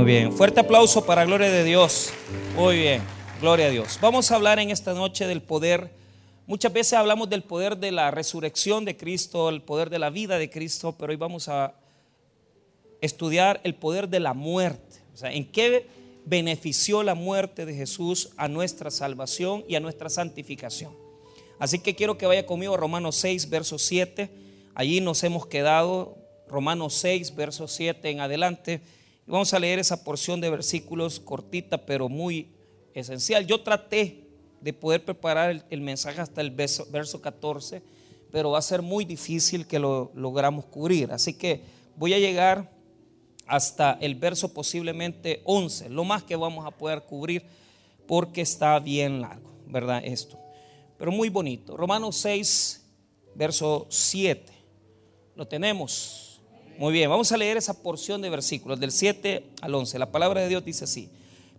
Muy bien, fuerte aplauso para gloria de Dios. Muy bien, gloria a Dios. Vamos a hablar en esta noche del poder. Muchas veces hablamos del poder de la resurrección de Cristo, el poder de la vida de Cristo, pero hoy vamos a estudiar el poder de la muerte. O sea, ¿en qué benefició la muerte de Jesús a nuestra salvación y a nuestra santificación? Así que quiero que vaya conmigo a Romanos 6, verso 7. Allí nos hemos quedado, Romanos 6, verso 7 en adelante. Vamos a leer esa porción de versículos cortita pero muy esencial. Yo traté de poder preparar el mensaje hasta el verso 14, pero va a ser muy difícil que lo logramos cubrir. Así que voy a llegar hasta el verso posiblemente 11, lo más que vamos a poder cubrir porque está bien largo, ¿verdad? Esto, pero muy bonito. Romanos 6, verso 7. Lo tenemos. Muy bien, vamos a leer esa porción de versículos del 7 al 11. La palabra de Dios dice así: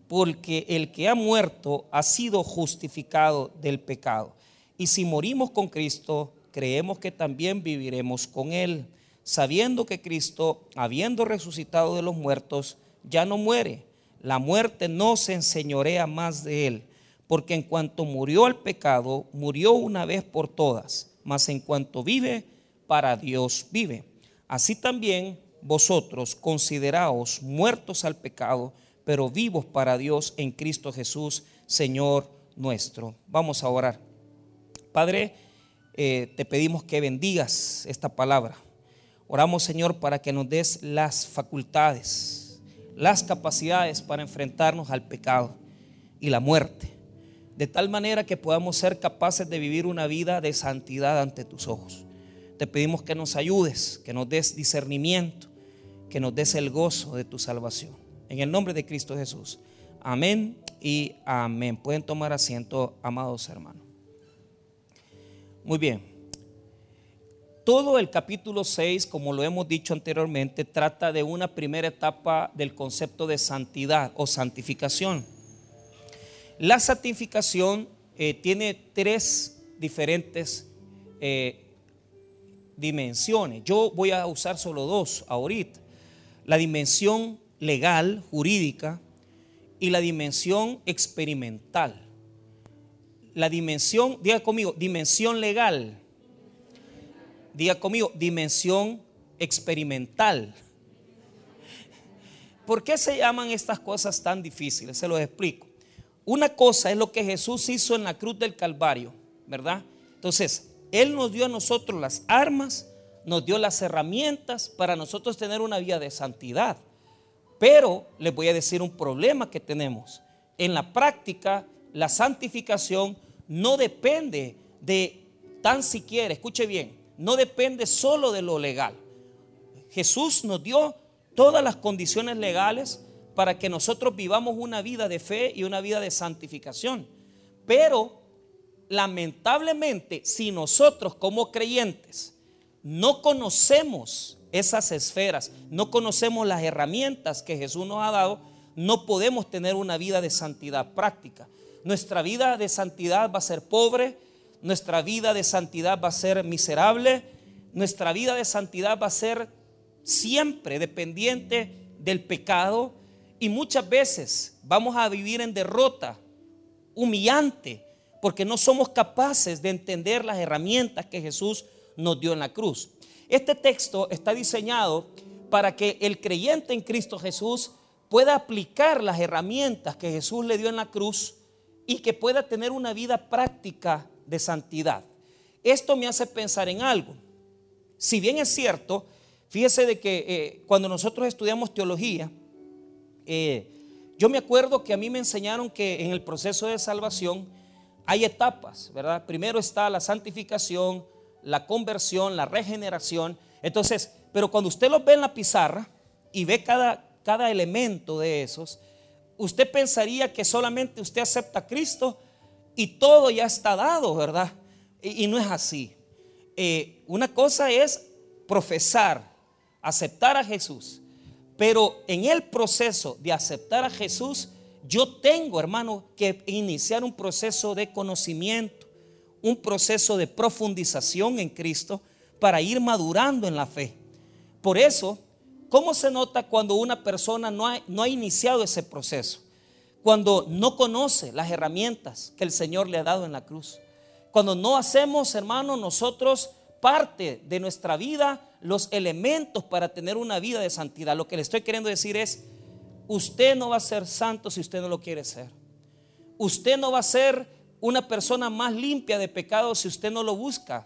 porque el que ha muerto ha sido justificado del pecado. Y si morimos con Cristo, creemos que también viviremos con Él, sabiendo que Cristo, habiendo resucitado de los muertos, ya no muere. La muerte no se enseñorea más de Él, porque en cuanto murió al pecado, murió una vez por todas, mas en cuanto vive, para Dios vive. Así también vosotros consideraos muertos al pecado, pero vivos para Dios en Cristo Jesús, Señor nuestro. Vamos a orar. Padre, te pedimos que bendigas esta palabra. Oramos, Señor, para que nos des las facultades, las capacidades para enfrentarnos al pecado y la muerte, de tal manera que podamos ser capaces de vivir una vida de santidad ante tus ojos. Te pedimos que nos ayudes, que nos des discernimiento, que nos des el gozo de tu salvación. En el nombre de Cristo Jesús. Amén y amén. Pueden tomar asiento, amados hermanos. Muy bien. Todo el capítulo 6, como lo hemos dicho anteriormente, trata de una primera etapa del concepto de santidad o santificación. La santificación tiene tres diferentes dimensiones. Yo voy a usar solo dos ahorita: la dimensión legal, jurídica, y la dimensión experimental. La dimensión, diga conmigo, dimensión legal. Diga conmigo, dimensión experimental. ¿Por qué se llaman estas cosas tan difíciles? Se los explico. Una cosa es lo que Jesús hizo en la cruz del Calvario, ¿verdad? Entonces, Él nos dio a nosotros las armas, nos dio las herramientas para nosotros tener una vida de santidad. Pero les voy a decir un problema que tenemos. En la práctica, la santificación no depende de tan siquiera, escuche bien, no depende solo de lo legal. Jesús nos dio todas las condiciones legales para que nosotros vivamos una vida de fe y una vida de santificación. Pero lamentablemente, si nosotros como creyentes no conocemos esas esferas, no conocemos las herramientas que Jesús nos ha dado, no podemos tener una vida de santidad práctica. Nuestra vida de santidad va a ser pobre, nuestra vida de santidad va a ser miserable, nuestra vida de santidad va a ser siempre dependiente del pecado, y muchas veces vamos a vivir en derrota humillante, porque no somos capaces de entender las herramientas que Jesús nos dio en la cruz. Este texto está diseñado para que el creyente en Cristo Jesús pueda aplicar las herramientas que Jesús le dio en la cruz y que pueda tener una vida práctica de santidad. Esto me hace pensar en algo. Si bien es cierto, fíjese de que cuando nosotros estudiamos teología, yo me acuerdo que a mí me enseñaron que en el proceso de salvación hay etapas, ¿verdad? Primero está la santificación, la conversión, la regeneración. Entonces, pero cuando usted los ve en la pizarra y ve cada elemento de esos, usted pensaría que solamente usted acepta a Cristo y todo ya está dado, ¿verdad? Y no es así. Una cosa es profesar, aceptar a Jesús, pero en el proceso de aceptar a Jesús, yo tengo, hermano, que iniciar un proceso de conocimiento, un proceso de profundización en Cristo para ir madurando en la fe. Por eso, ¿Cómo se nota cuando una persona no ha iniciado ese proceso? Cuando no conoce las herramientas que el Señor le ha dado en la cruz. Cuando no hacemos, hermano, nosotros parte de nuestra vida los elementos para tener una vida de santidad. Lo que le estoy queriendo decir es, usted no va a ser santo si usted no lo quiere ser. Usted no va a ser una persona más limpia de pecado si usted no lo busca.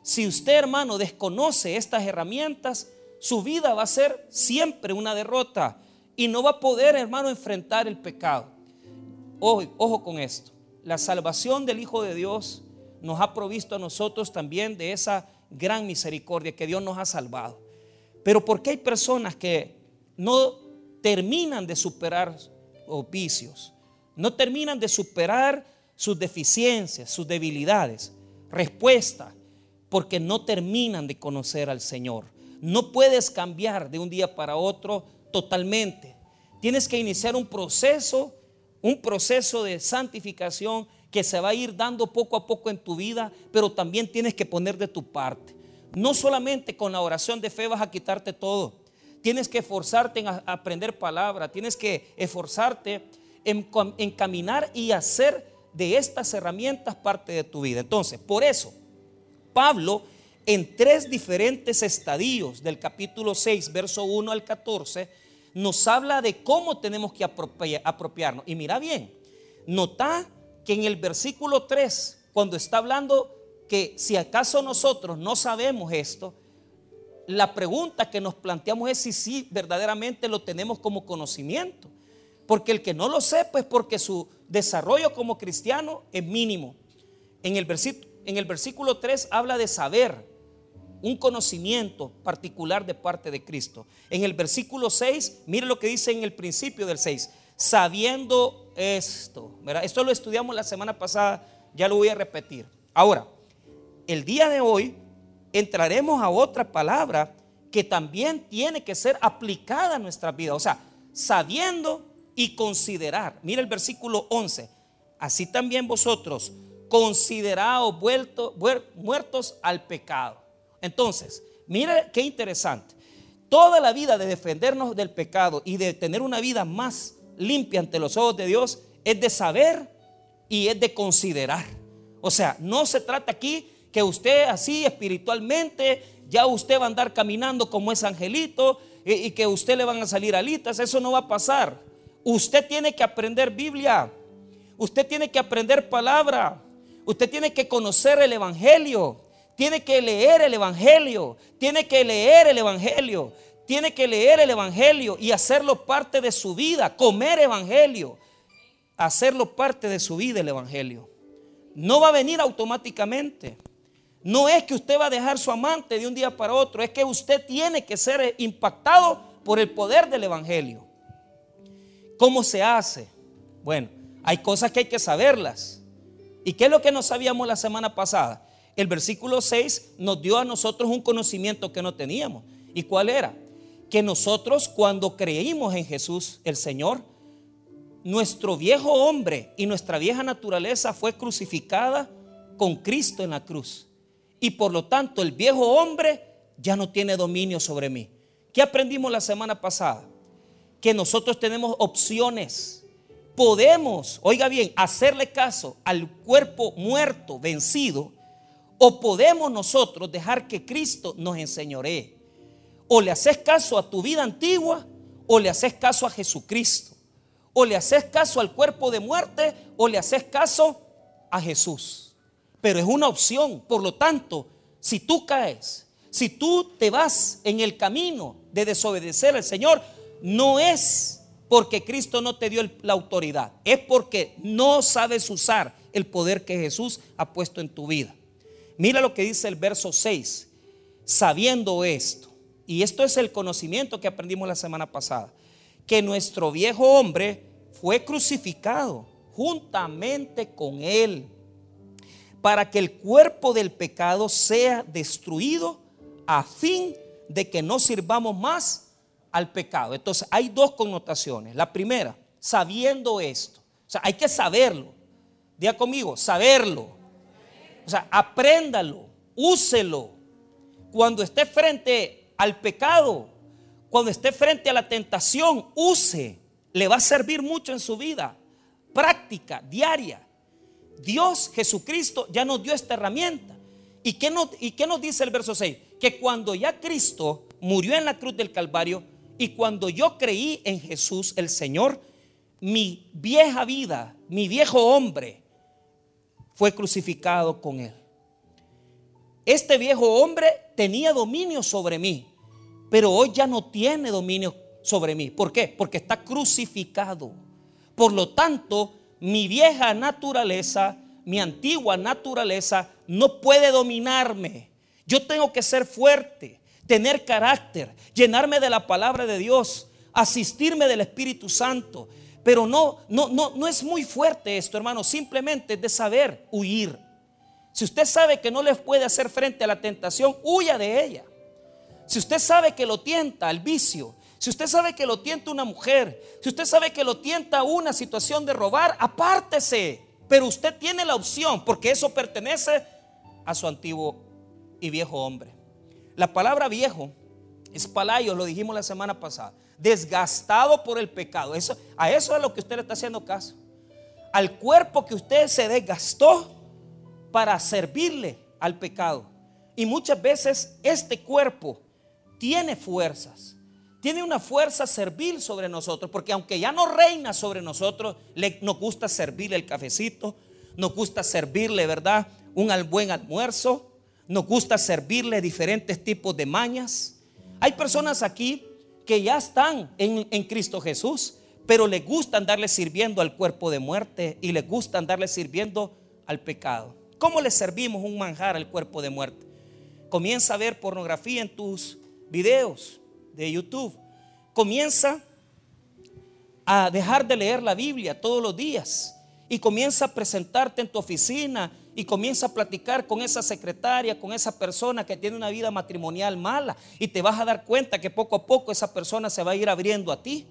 Si usted, hermano, desconoce estas herramientas, su vida va a ser siempre una derrota y no va a poder, hermano, enfrentar el pecado. Ojo con esto. La salvación del Hijo de Dios nos ha provisto a nosotros también de esa gran misericordia que Dios nos ha salvado. Pero ¿por qué hay personas que no terminan de superar vicios? No terminan de superar sus deficiencias, sus debilidades. Respuesta: porque no terminan de conocer al Señor. No puedes cambiar de un día para otro totalmente. Tienes que iniciar un proceso de santificación que se va a ir dando poco a poco en tu vida, pero también tienes que poner de tu parte. No solamente con la oración de fe vas a quitarte todo. Tienes que esforzarte en aprender palabra, tienes que esforzarte en caminar y hacer de estas herramientas parte de tu vida. Entonces, por eso, Pablo, en tres diferentes estadios del capítulo 6, verso 1 al 14, nos habla de cómo tenemos que apropiarnos. Y mira bien, nota que en el versículo 3, cuando está hablando que si acaso nosotros no sabemos esto, la pregunta que nos planteamos es si verdaderamente lo tenemos como conocimiento. Porque el que no lo sepa es porque su desarrollo como cristiano es mínimo. En el versículo 3 habla de saber, un conocimiento particular de parte de Cristo. En el versículo 6, mire lo que dice en el principio del 6, sabiendo esto, ¿verdad? Esto lo estudiamos la semana pasada, ya lo voy a repetir. Ahora, el día de hoy entraremos a otra palabra que también tiene que ser aplicada a nuestra vida, o sea, sabiendo y considerar. Mira el versículo 11, así también vosotros consideraos muertos al pecado. Entonces, mira qué interesante. Toda la vida de defendernos del pecado y de tener una vida más limpia ante los ojos de Dios es de saber y es de considerar. O sea, no se trata aquí que usted así espiritualmente, ya usted va a andar caminando como ese angelito y que a usted le van a salir alitas. Eso no va a pasar. Usted tiene que aprender Biblia. Usted tiene que aprender palabra. Usted tiene que conocer el evangelio. Tiene que leer el evangelio, tiene que leer el evangelio y hacerlo parte de su vida, comer evangelio, hacerlo parte de su vida el evangelio. No va a venir automáticamente. No es que usted va a dejar su amante de un día para otro, es que usted tiene que ser impactado por el poder del evangelio. ¿Cómo se hace? Bueno, hay cosas que hay que saberlas. ¿Y qué es lo que no sabíamos la semana pasada? El versículo 6 nos dio a nosotros un conocimiento que no teníamos. ¿Y cuál era? Que nosotros, cuando creímos en Jesús el Señor, nuestro viejo hombre y nuestra vieja naturaleza fue crucificada con Cristo en la cruz. Y por lo tanto, el viejo hombre ya no tiene dominio sobre mí. ¿Qué aprendimos la semana pasada? Que nosotros tenemos opciones. Podemos, oiga bien, hacerle caso al cuerpo muerto, vencido, o podemos nosotros dejar que Cristo nos enseñoree. O le haces caso a tu vida antigua, o le haces caso a Jesucristo, o le haces caso al cuerpo de muerte, o le haces caso a Jesús. Pero es una opción. Por lo tanto, si tú caes, si tú te vas en el camino de desobedecer al Señor, no es porque Cristo no te dio la autoridad, es porque no sabes usar el poder que Jesús ha puesto en tu vida. Mira lo que dice el verso 6, sabiendo esto, y esto es el conocimiento que aprendimos la semana pasada, que nuestro viejo hombre fue crucificado juntamente con él, para que el cuerpo del pecado sea destruido a fin de que no sirvamos más al pecado. Entonces hay dos connotaciones. La primera, sabiendo esto, o sea, hay que saberlo. Diga conmigo, saberlo. O sea, apréndalo, úselo. Cuando esté frente al pecado, cuando esté frente a la tentación, use, le va a servir mucho en su vida, práctica, diaria. Dios Jesucristo ya nos dio esta herramienta. ¿Y qué nos dice el verso 6? Que cuando ya Cristo murió en la cruz del Calvario y cuando yo creí en Jesús el Señor, mi vieja vida, mi viejo hombre fue crucificado con él. Este viejo hombre tenía dominio sobre mí, pero hoy ya no tiene dominio sobre mí. ¿Por qué? Porque está crucificado. Por lo tanto, mi vieja naturaleza, mi antigua naturaleza no puede dominarme. Yo tengo que ser fuerte, tener carácter, llenarme de la palabra de Dios, asistirme del Espíritu Santo. Pero no es muy fuerte esto, hermano, simplemente es de saber huir. Si usted sabe que no les puede hacer frente a la tentación, huya de ella. Si usted sabe que lo tienta el vicio, si usted sabe que lo tienta una mujer, si usted sabe que lo tienta una situación de robar, apártese. Pero usted tiene la opción, porque eso pertenece a su antiguo y viejo hombre. La palabra viejo es palaios, lo dijimos la semana pasada, desgastado por el pecado. A eso es lo que usted le está haciendo caso, al cuerpo que usted se desgastó para servirle al pecado. Y muchas veces este cuerpo tiene fuerzas, tiene una fuerza servil sobre nosotros, porque aunque ya no reina sobre nosotros, nos gusta servirle el cafecito, nos gusta servirle, ¿verdad?, un buen almuerzo, nos gusta servirle diferentes tipos de mañas. Hay personas aquí que ya están en Cristo Jesús, pero les gusta andarle sirviendo al cuerpo de muerte y les gusta andarle sirviendo al pecado. ¿Cómo le servimos un manjar al cuerpo de muerte? Comienza a ver pornografía en tus videos de YouTube. Comienza a dejar de leer la Biblia todos los días y comienza a presentarte en tu oficina y comienza a platicar con esa secretaria, con esa persona que tiene una vida matrimonial mala, y te vas a dar cuenta que poco a poco esa persona se va a ir abriendo a ti.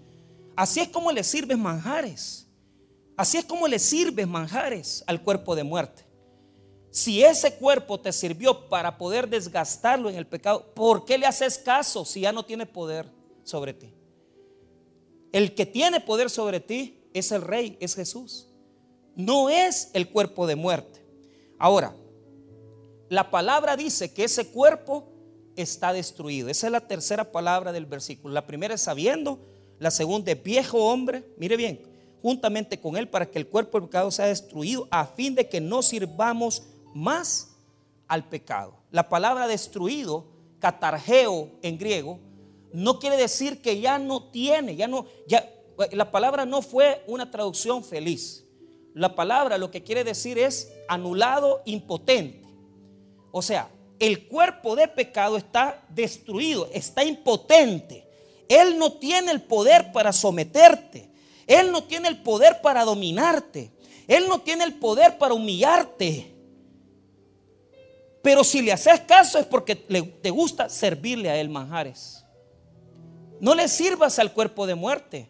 Así es como le sirves manjares. Así es como le sirves manjares al cuerpo de muerte. Si ese cuerpo te sirvió para poder desgastarlo en el pecado, ¿por qué le haces caso si ya no tiene poder sobre ti? El que tiene poder sobre ti es el Rey, es Jesús. No es el cuerpo de muerte. Ahora, la palabra dice que ese cuerpo está destruido. Esa es la tercera palabra del versículo. La primera es sabiendo, la segunda es viejo hombre, mire bien, juntamente con él, para que el cuerpo del pecado sea destruido, a fin de que no sirvamos más al pecado. La palabra destruido, catargeo en griego, no quiere decir que ya no tiene, la palabra no fue una traducción feliz. La palabra lo que quiere decir es anulado, impotente. O sea, el cuerpo de pecado está destruido, está impotente. Él no tiene el poder para someterte. Él no tiene el poder para dominarte. Él no tiene el poder para humillarte. Pero si le haces caso es porque te gusta servirle a él manjares. No le sirvas al cuerpo de muerte.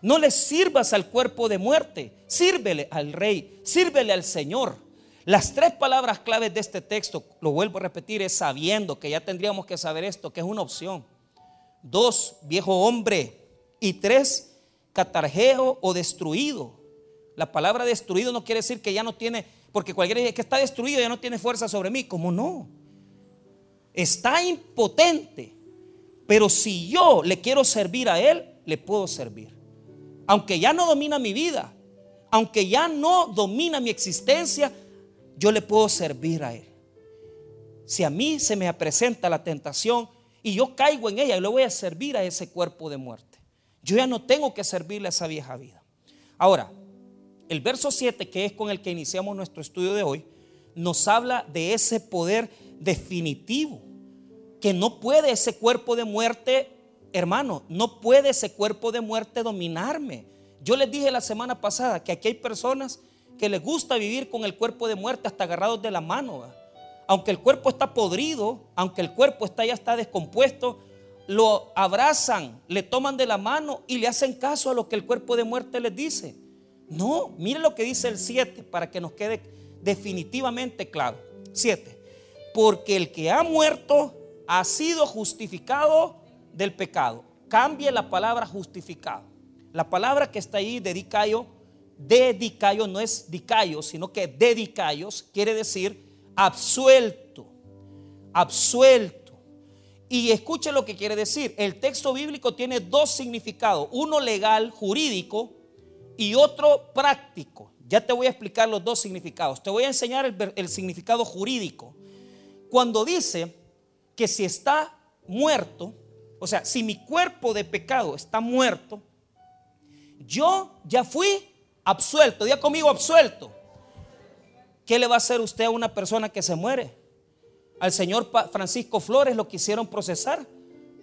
No le sirvas al cuerpo de muerte, sírvele al Rey, sírvele al Señor. Las tres palabras claves de este texto, lo vuelvo a repetir, es sabiendo, que ya tendríamos que saber esto, que es una opción. 2, viejo hombre. Y 3, catargeo o destruido. La palabra destruido no quiere decir que ya no tiene, porque cualquiera dice que está destruido, ya no tiene fuerza sobre mí. ¿Cómo no? Está impotente, pero si yo le quiero servir a él, le puedo servir. Aunque ya no domina mi vida, aunque ya no domina mi existencia, yo le puedo servir a él. Si a mí se me presenta la tentación y yo caigo en ella, yo le voy a servir a ese cuerpo de muerte. Yo ya no tengo que servirle a esa vieja vida. Ahora, el verso 7, que es con el que iniciamos nuestro estudio de hoy, nos habla de ese poder definitivo que no puede ese cuerpo de muerte. Hermano, no puede ese cuerpo de muerte dominarme. Yo les dije la semana pasada que aquí hay personas que les gusta vivir con el cuerpo de muerte hasta agarrados de la mano, ¿verdad? Aunque el cuerpo está podrido, aunque el cuerpo ya está descompuesto, lo abrazan, le toman de la mano y le hacen caso a lo que el cuerpo de muerte les dice. No, mire lo que dice el 7 para que nos quede definitivamente claro. 7, porque el que ha muerto ha sido justificado del pecado. Cambie la palabra justificado. La palabra que está ahí, dedicaio, no es dicaio, sino que dedicaios quiere decir absuelto. Absuelto. Y escuche lo que quiere decir. El texto bíblico tiene dos significados: uno legal, jurídico, y otro práctico. Ya te voy a explicar los dos significados. Te voy a enseñar el significado jurídico. Cuando dice que si está muerto, o sea, si mi cuerpo de pecado está muerto, yo ya fui absuelto. Diga conmigo, absuelto. ¿Qué le va a hacer usted a una persona que se muere? Al señor Francisco Flores lo quisieron procesar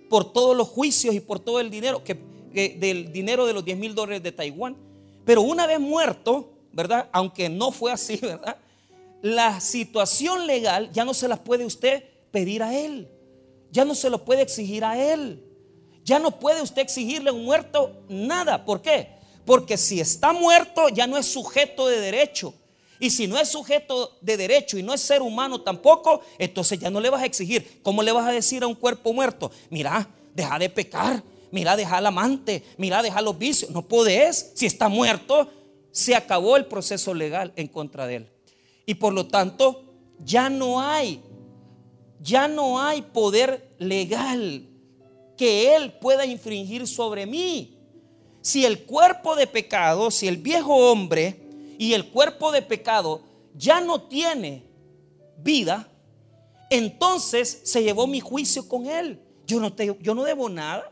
por todos los juicios y por todo el dinero del dinero de los $10,000 de Taiwán. Pero una vez muerto, ¿verdad? Aunque no fue así, ¿verdad? La situación legal ya no se las puede usted pedir a él. Ya no se lo puede exigir a él. Ya no puede usted exigirle a un muerto nada. ¿Por qué? Porque si está muerto ya no es sujeto de derecho. Y si no es sujeto de derecho y no es ser humano tampoco, entonces ya no le vas a exigir. ¿Cómo le vas a decir a un cuerpo muerto? Mira, deja de pecar. Mira, deja al amante. Mira, deja los vicios. No podés. Si está muerto, se acabó el proceso legal en contra de él. Y por lo tanto, ya no hay poder legal que él pueda infringir sobre mí. Si el cuerpo de pecado, si el viejo hombre y el cuerpo de pecado ya no tiene vida, entonces se llevó mi juicio con él. Yo no debo nada.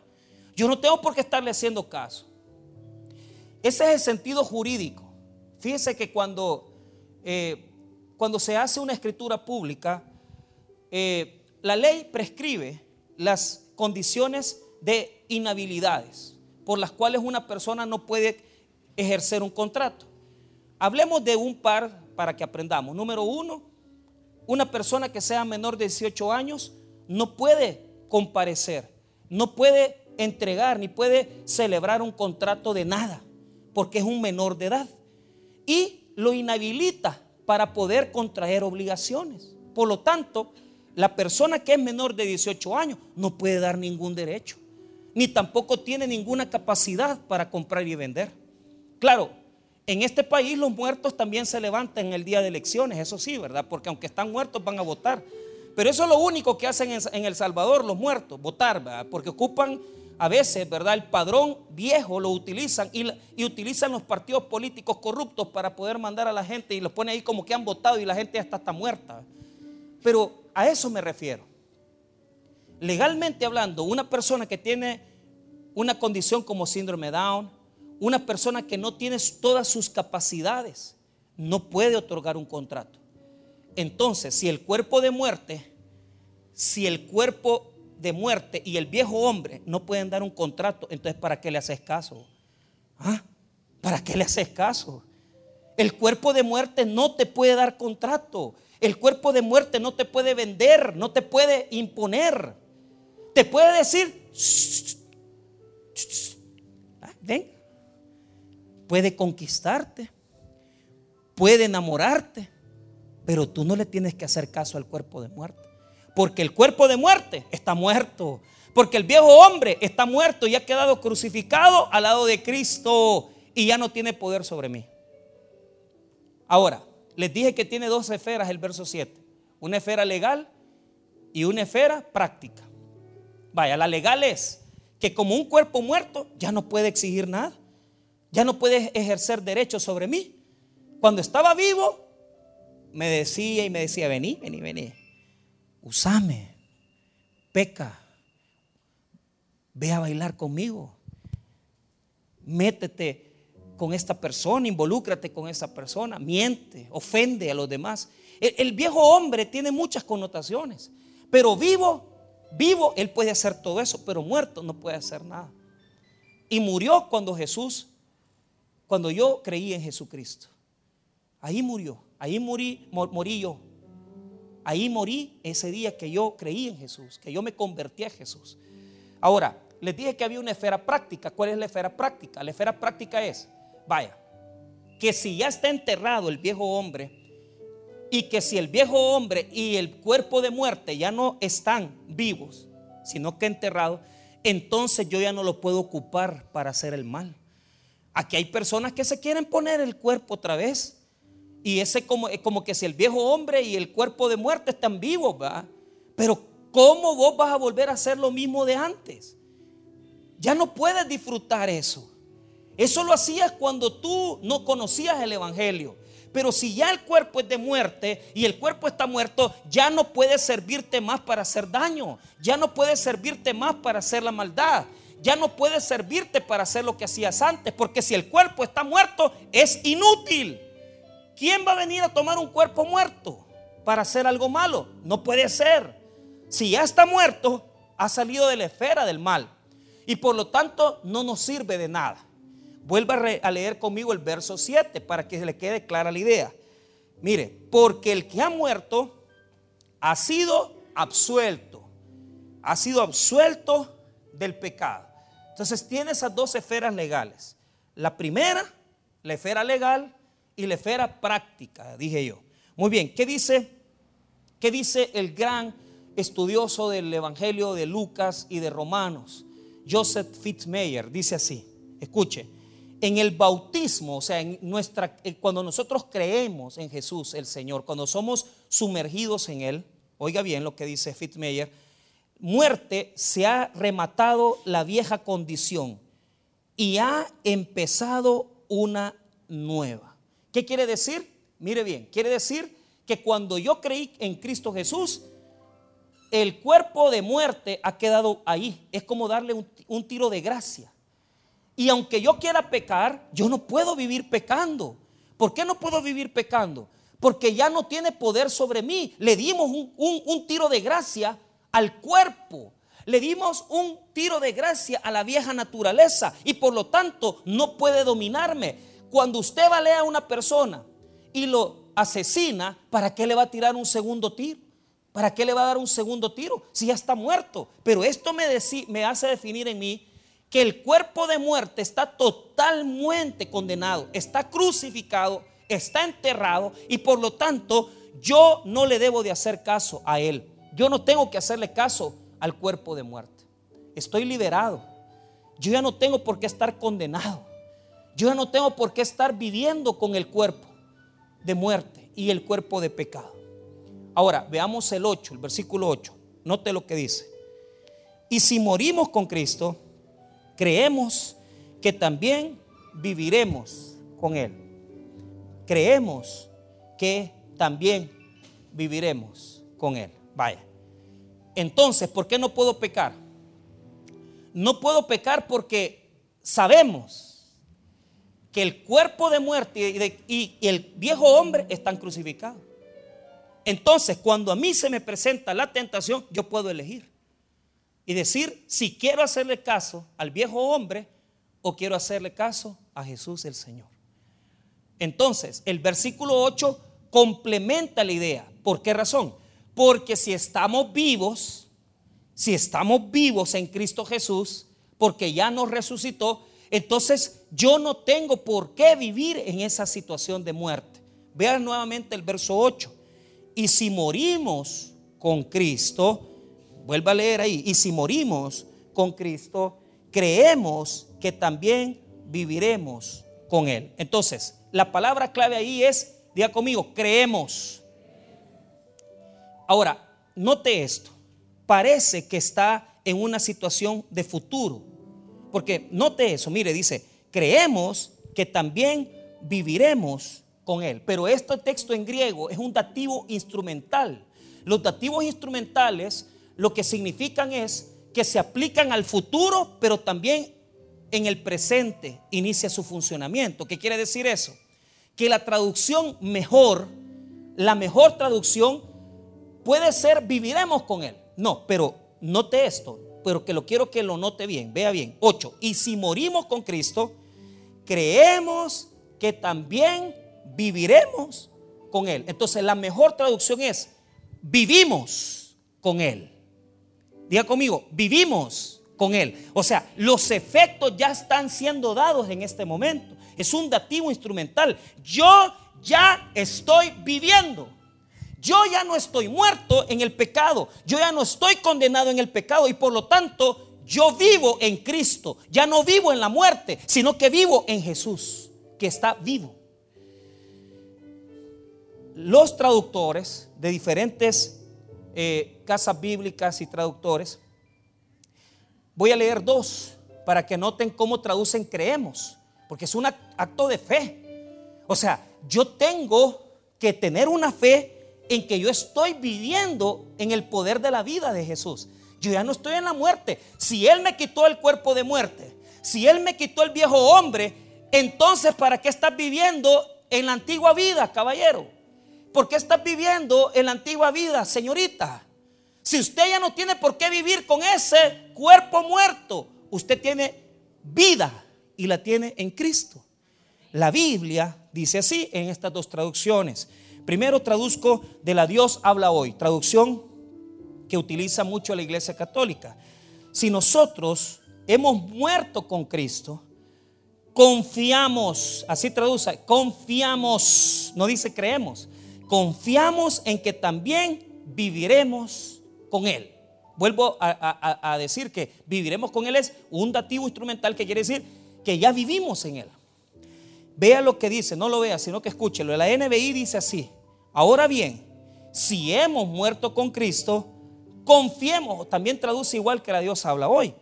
Yo no tengo por qué estarle haciendo caso. Ese es el sentido jurídico. Fíjense que cuando se hace una escritura pública, la ley prescribe las condiciones de inhabilidades por las cuales una persona no puede ejercer un contrato. Hablemos de un par para que aprendamos. Número uno, una persona que sea menor de 18 años no puede comparecer, no puede entregar ni puede celebrar un contrato de nada porque es un menor de edad y lo inhabilita para poder contraer obligaciones. Por lo tanto, la persona que es menor de 18 años no puede dar ningún derecho, ni tampoco tiene ninguna capacidad para comprar y vender. Claro, en este país los muertos también se levantan en el día de elecciones, eso sí, ¿verdad? Porque aunque están muertos van a votar. Pero eso es lo único que hacen en El Salvador los muertos, votar, ¿verdad? Porque ocupan a veces, ¿verdad? El padrón viejo lo utilizan y utilizan los partidos políticos corruptos para poder mandar a la gente y los ponen ahí como que han votado y la gente ya está muerta. Pero a eso me refiero. Legalmente hablando, una persona que tiene una condición como síndrome Down, una persona que no tiene todas sus capacidades, no puede otorgar un contrato. Entonces, si el cuerpo de muerte y el viejo hombre no pueden dar un contrato, entonces ¿para qué le haces caso? ¿Ah? ¿Para qué le haces caso? El cuerpo de muerte no te puede dar contrato. El cuerpo de muerte no te puede vender, no te puede imponer. Te puede decir, ven, puede conquistarte, puede enamorarte, pero tú no le tienes que hacer caso al cuerpo de muerte. Porque el cuerpo de muerte está muerto, porque el viejo hombre está muerto y ha quedado crucificado al lado de Cristo y ya no tiene poder sobre mí. Ahora, les dije que tiene dos esferas el verso 7. Una esfera legal y una esfera práctica. Vaya, la legal es que como un cuerpo muerto ya no puede exigir nada. Ya no puede ejercer derechos sobre mí. Cuando estaba vivo me decía, vení. Usame, peca, ve a bailar conmigo. Métete con esta persona, involúcrate con esa persona, miente, ofende a los demás. El viejo hombre tiene muchas connotaciones, pero vivo, él puede hacer todo eso, pero muerto no puede hacer nada. Y murió cuando yo creí en Jesucristo. Ahí murió, ahí morí yo. Ahí morí ese día que yo creí en Jesús, que yo me convertí a Jesús. Ahora, les dije que había una esfera práctica. ¿Cuál es la esfera práctica? La esfera práctica es, vaya, que si ya está enterrado el viejo hombre y que si el viejo hombre y el cuerpo de muerte ya no están vivos, sino que enterrados, entonces yo ya no lo puedo ocupar para hacer el mal. Aquí hay personas que se quieren poner el cuerpo otra vez, y ese como que si el viejo hombre y el cuerpo de muerte están vivos, ¿verdad? Pero ¿cómo vos vas a volver a hacer lo mismo de antes? Ya no puedes disfrutar eso. Eso lo hacías cuando tú no conocías el evangelio. Pero si ya el cuerpo es de muerte y el cuerpo está muerto, ya no puede servirte más para hacer daño, ya no puede servirte más para hacer la maldad, ya no puede servirte para hacer lo que hacías antes, porque si el cuerpo está muerto es inútil. ¿Quién va a venir a tomar un cuerpo muerto para hacer algo malo? No puede ser. Si ya está muerto, ha salido de la esfera del mal y por lo tanto no nos sirve de nada. Vuelva a leer conmigo el verso 7 para que se le quede clara la idea. Mire, porque el que ha muerto ha sido absuelto. Ha sido absuelto del pecado. Entonces tiene esas dos esferas legales. La primera, la esfera legal, y la esfera práctica, dije yo. Muy bien, ¿qué dice el gran estudioso del evangelio de Lucas y de Romanos? Joseph Fitzmayer dice así, escuche. En el bautismo, o sea, cuando nosotros creemos en Jesús el Señor, cuando somos sumergidos en Él, oiga bien lo que dice Fitzmayer, muerte, se ha rematado la vieja condición y ha empezado una nueva. ¿Qué quiere decir? Mire bien, quiere decir que cuando yo creí en Cristo Jesús, el cuerpo de muerte ha quedado ahí. Es como darle un tiro de gracia. Y aunque yo quiera pecar, yo no puedo vivir pecando. ¿Por qué no puedo vivir pecando? Porque ya no tiene poder sobre mí. Le dimos un tiro de gracia al cuerpo. Le dimos un tiro de gracia a la vieja naturaleza. Y por lo tanto, no puede dominarme. Cuando usted balea a una persona y lo asesina, ¿para qué le va a tirar un segundo tiro? ¿Para qué le va a dar un segundo tiro? Si ya está muerto. Pero esto me hace definir en mí que el cuerpo de muerte está totalmente condenado, está crucificado, está enterrado, y por lo tanto yo no le debo de hacer caso a él. Yo no tengo que hacerle caso al cuerpo de muerte. Estoy liberado. Yo ya no tengo por qué estar condenado. Yo ya no tengo por qué estar viviendo con el cuerpo de muerte y el cuerpo de pecado. Ahora veamos el 8, el versículo 8. Note lo que dice. Y si morimos con Cristo, creemos que también viviremos con Él. Creemos que también viviremos con Él. Vaya. Entonces, ¿por qué no puedo pecar? No puedo pecar porque sabemos que el cuerpo de muerte y el viejo hombre están crucificados. Entonces, cuando a mí se me presenta la tentación, yo puedo elegir y decir si quiero hacerle caso al viejo hombre o quiero hacerle caso a Jesús el Señor. Entonces, el versículo 8 complementa la idea. ¿Por qué razón? Porque si estamos vivos en Cristo Jesús, porque ya nos resucitó, entonces yo no tengo por qué vivir en esa situación de muerte. Vean nuevamente el verso 8. Y si morimos con Cristo, vuelva a leer ahí. Y si morimos con Cristo, creemos que también viviremos con Él. Entonces, la palabra clave ahí es, diga conmigo, creemos. Ahora, note esto. Parece que está en una situación de futuro. Porque note eso, mire, dice, creemos que también viviremos con Él. Pero este texto en griego es un dativo instrumental. Los dativos instrumentales lo que significan es que se aplican al futuro, pero también en el presente inicia su funcionamiento. ¿Qué quiere decir eso? Que la traducción mejor, la mejor traducción puede ser viviremos con Él. No, pero note esto, pero que lo quiero que lo note bien, vea bien. 8, y si morimos con Cristo, creemos que también viviremos con Él. Entonces la mejor traducción es vivimos con Él. Diga conmigo, vivimos con Él. O sea, los efectos ya están siendo dados en este momento. Es un dativo instrumental. Yo ya estoy viviendo. Yo ya no estoy muerto en el pecado. Yo ya no estoy condenado en el pecado. Y por lo tanto, yo vivo en Cristo, ya no vivo en la muerte, sino que vivo en Jesús, que está vivo. Los traductores de diferentes casas bíblicas y traductores, voy a leer dos para que noten cómo traducen creemos, porque es un acto de fe. O sea, yo tengo que tener una fe en que yo estoy viviendo en el poder de la vida de Jesús. Yo ya no estoy en la muerte. Si Él me quitó el cuerpo de muerte, si Él me quitó el viejo hombre, entonces ¿para qué estás viviendo en la antigua vida, caballero? ¿Por qué estás viviendo en la antigua vida, señorita? Si usted ya no tiene por qué vivir con ese cuerpo muerto, usted tiene vida y la tiene en Cristo. La Biblia dice así en estas dos traducciones. Primero traduzco de la Dios Habla Hoy, traducción que utiliza mucho la Iglesia Católica. Si nosotros hemos muerto con Cristo, confiamos, así traduce, confiamos, no dice creemos, confiamos en que también viviremos con Él. Vuelvo a decir que viviremos con Él es un dativo instrumental que quiere decir que ya vivimos en Él. Vea lo que dice, no lo vea, sino que escúchelo. La NBI dice así: ahora bien, si hemos muerto con Cristo, confiemos, también traduce igual que la Dios Habla Hoy,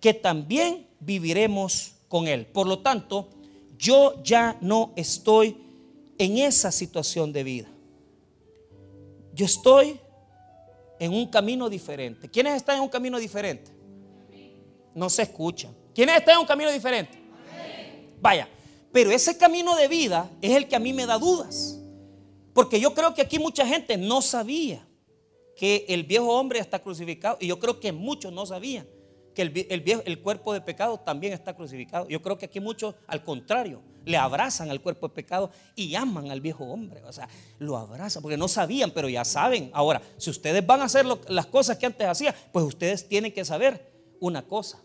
que también viviremos con Él. Por lo tanto, yo ya no estoy en esa situación de vida. Yo estoy en un camino diferente. ¿Quiénes están en un camino diferente? No se escuchan. ¿Quiénes están en un camino diferente? Vaya, pero ese camino de vida es el que a mí me da dudas, porque yo creo que aquí mucha gente no sabía que el viejo hombre está crucificado, y yo creo que muchos no sabían que el cuerpo de pecado también está crucificado. Yo creo que aquí muchos, al contrario, le abrazan al cuerpo de pecado y aman al viejo hombre, o sea, lo abrazan porque no sabían, pero ya saben. Ahora, si ustedes van a hacer las cosas que antes hacían, pues ustedes tienen que saber una cosa: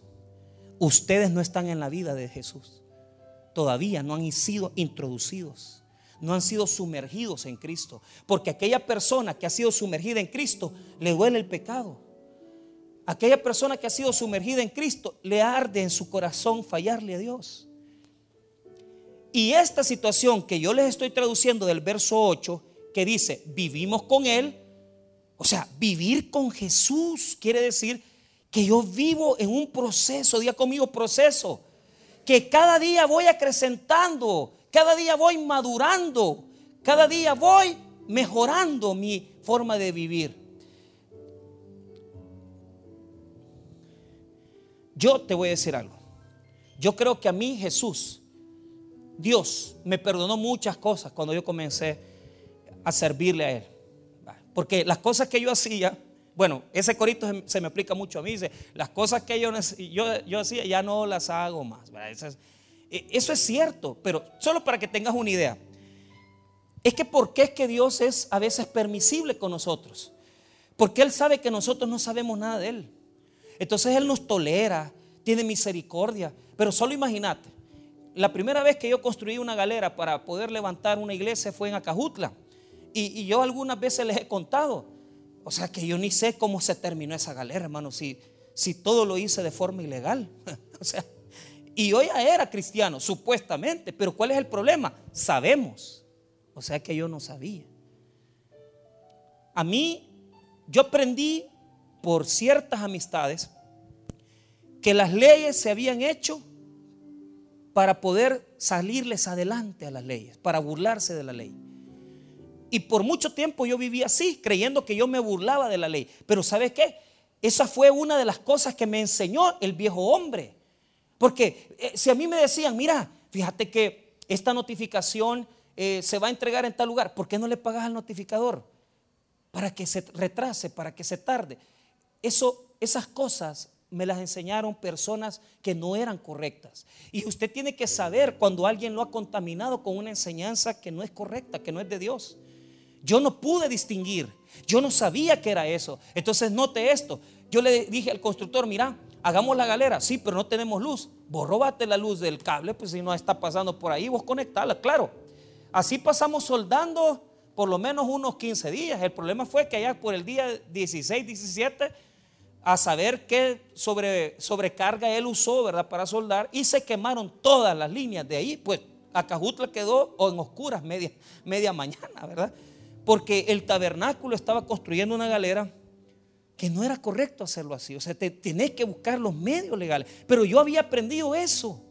ustedes no están en la vida de Jesús, todavía no han sido introducidos, no han sido sumergidos en Cristo, porque aquella persona que ha sido sumergida en Cristo le duele el pecado. Aquella persona que ha sido sumergida en Cristo le arde en su corazón fallarle a Dios. Y esta situación que yo les estoy traduciendo del verso 8, que dice vivimos con Él, o sea, vivir con Jesús quiere decir que yo vivo en un proceso, diga conmigo proceso, que cada día voy acrecentando, cada día voy madurando, cada día voy mejorando mi forma de vivir. Yo te voy a decir algo. Yo creo que a mí Jesús, Dios, me perdonó muchas cosas cuando yo comencé a servirle a Él. Porque las cosas que yo hacía, bueno, ese corito se me aplica mucho a mí. Dice, las cosas que yo hacía ya no las hago más. Eso es cierto, pero solo para que tengas una idea. Es que ¿por qué es que Dios es a veces permisible con nosotros? Porque Él sabe que nosotros no sabemos nada de Él. Entonces Él nos tolera, tiene misericordia. Pero solo imagínate, la primera vez que yo construí una galera para poder levantar una iglesia fue en Acajutla. Y yo algunas veces les he contado. O sea que yo ni sé cómo se terminó esa galera, hermano, si todo lo hice de forma ilegal. O sea, y yo ya era cristiano, supuestamente, pero ¿cuál es el problema? Sabemos. O sea que yo no sabía. A mí, yo aprendí por ciertas amistades que las leyes se habían hecho para poder salirles adelante a las leyes, para burlarse de la ley. Y por mucho tiempo yo viví así, creyendo que yo me burlaba de la ley. Pero ¿sabes qué? Esa fue una de las cosas que me enseñó el viejo hombre. Porque si a mí me decían, mira, fíjate que esta notificación se va a entregar en tal lugar, ¿por qué no le pagas al notificador? Para que se retrase, para que se tarde. Esas cosas me las enseñaron personas que no eran correctas. Y usted tiene que saber cuando alguien lo ha contaminado con una enseñanza que no es correcta, que no es de Dios. Yo no pude distinguir, yo no sabía que era eso. Entonces note esto, yo le dije al constructor, mira, hagamos la galera, sí, pero no tenemos luz. Vos robate la luz del cable, pues si no está pasando por ahí, vos conectala, claro. Así pasamos soldando por lo menos unos 15 días. El problema fue que allá por el día 16, 17, a saber qué sobrecarga él usó, ¿verdad?, para soldar, y se quemaron todas las líneas. De ahí, pues, Acajutla quedó en oscuras media mañana, ¿verdad?, porque el tabernáculo estaba construyendo una galera que no era correcto hacerlo así. O sea, tenés que buscar los medios legales. Pero yo había aprendido eso.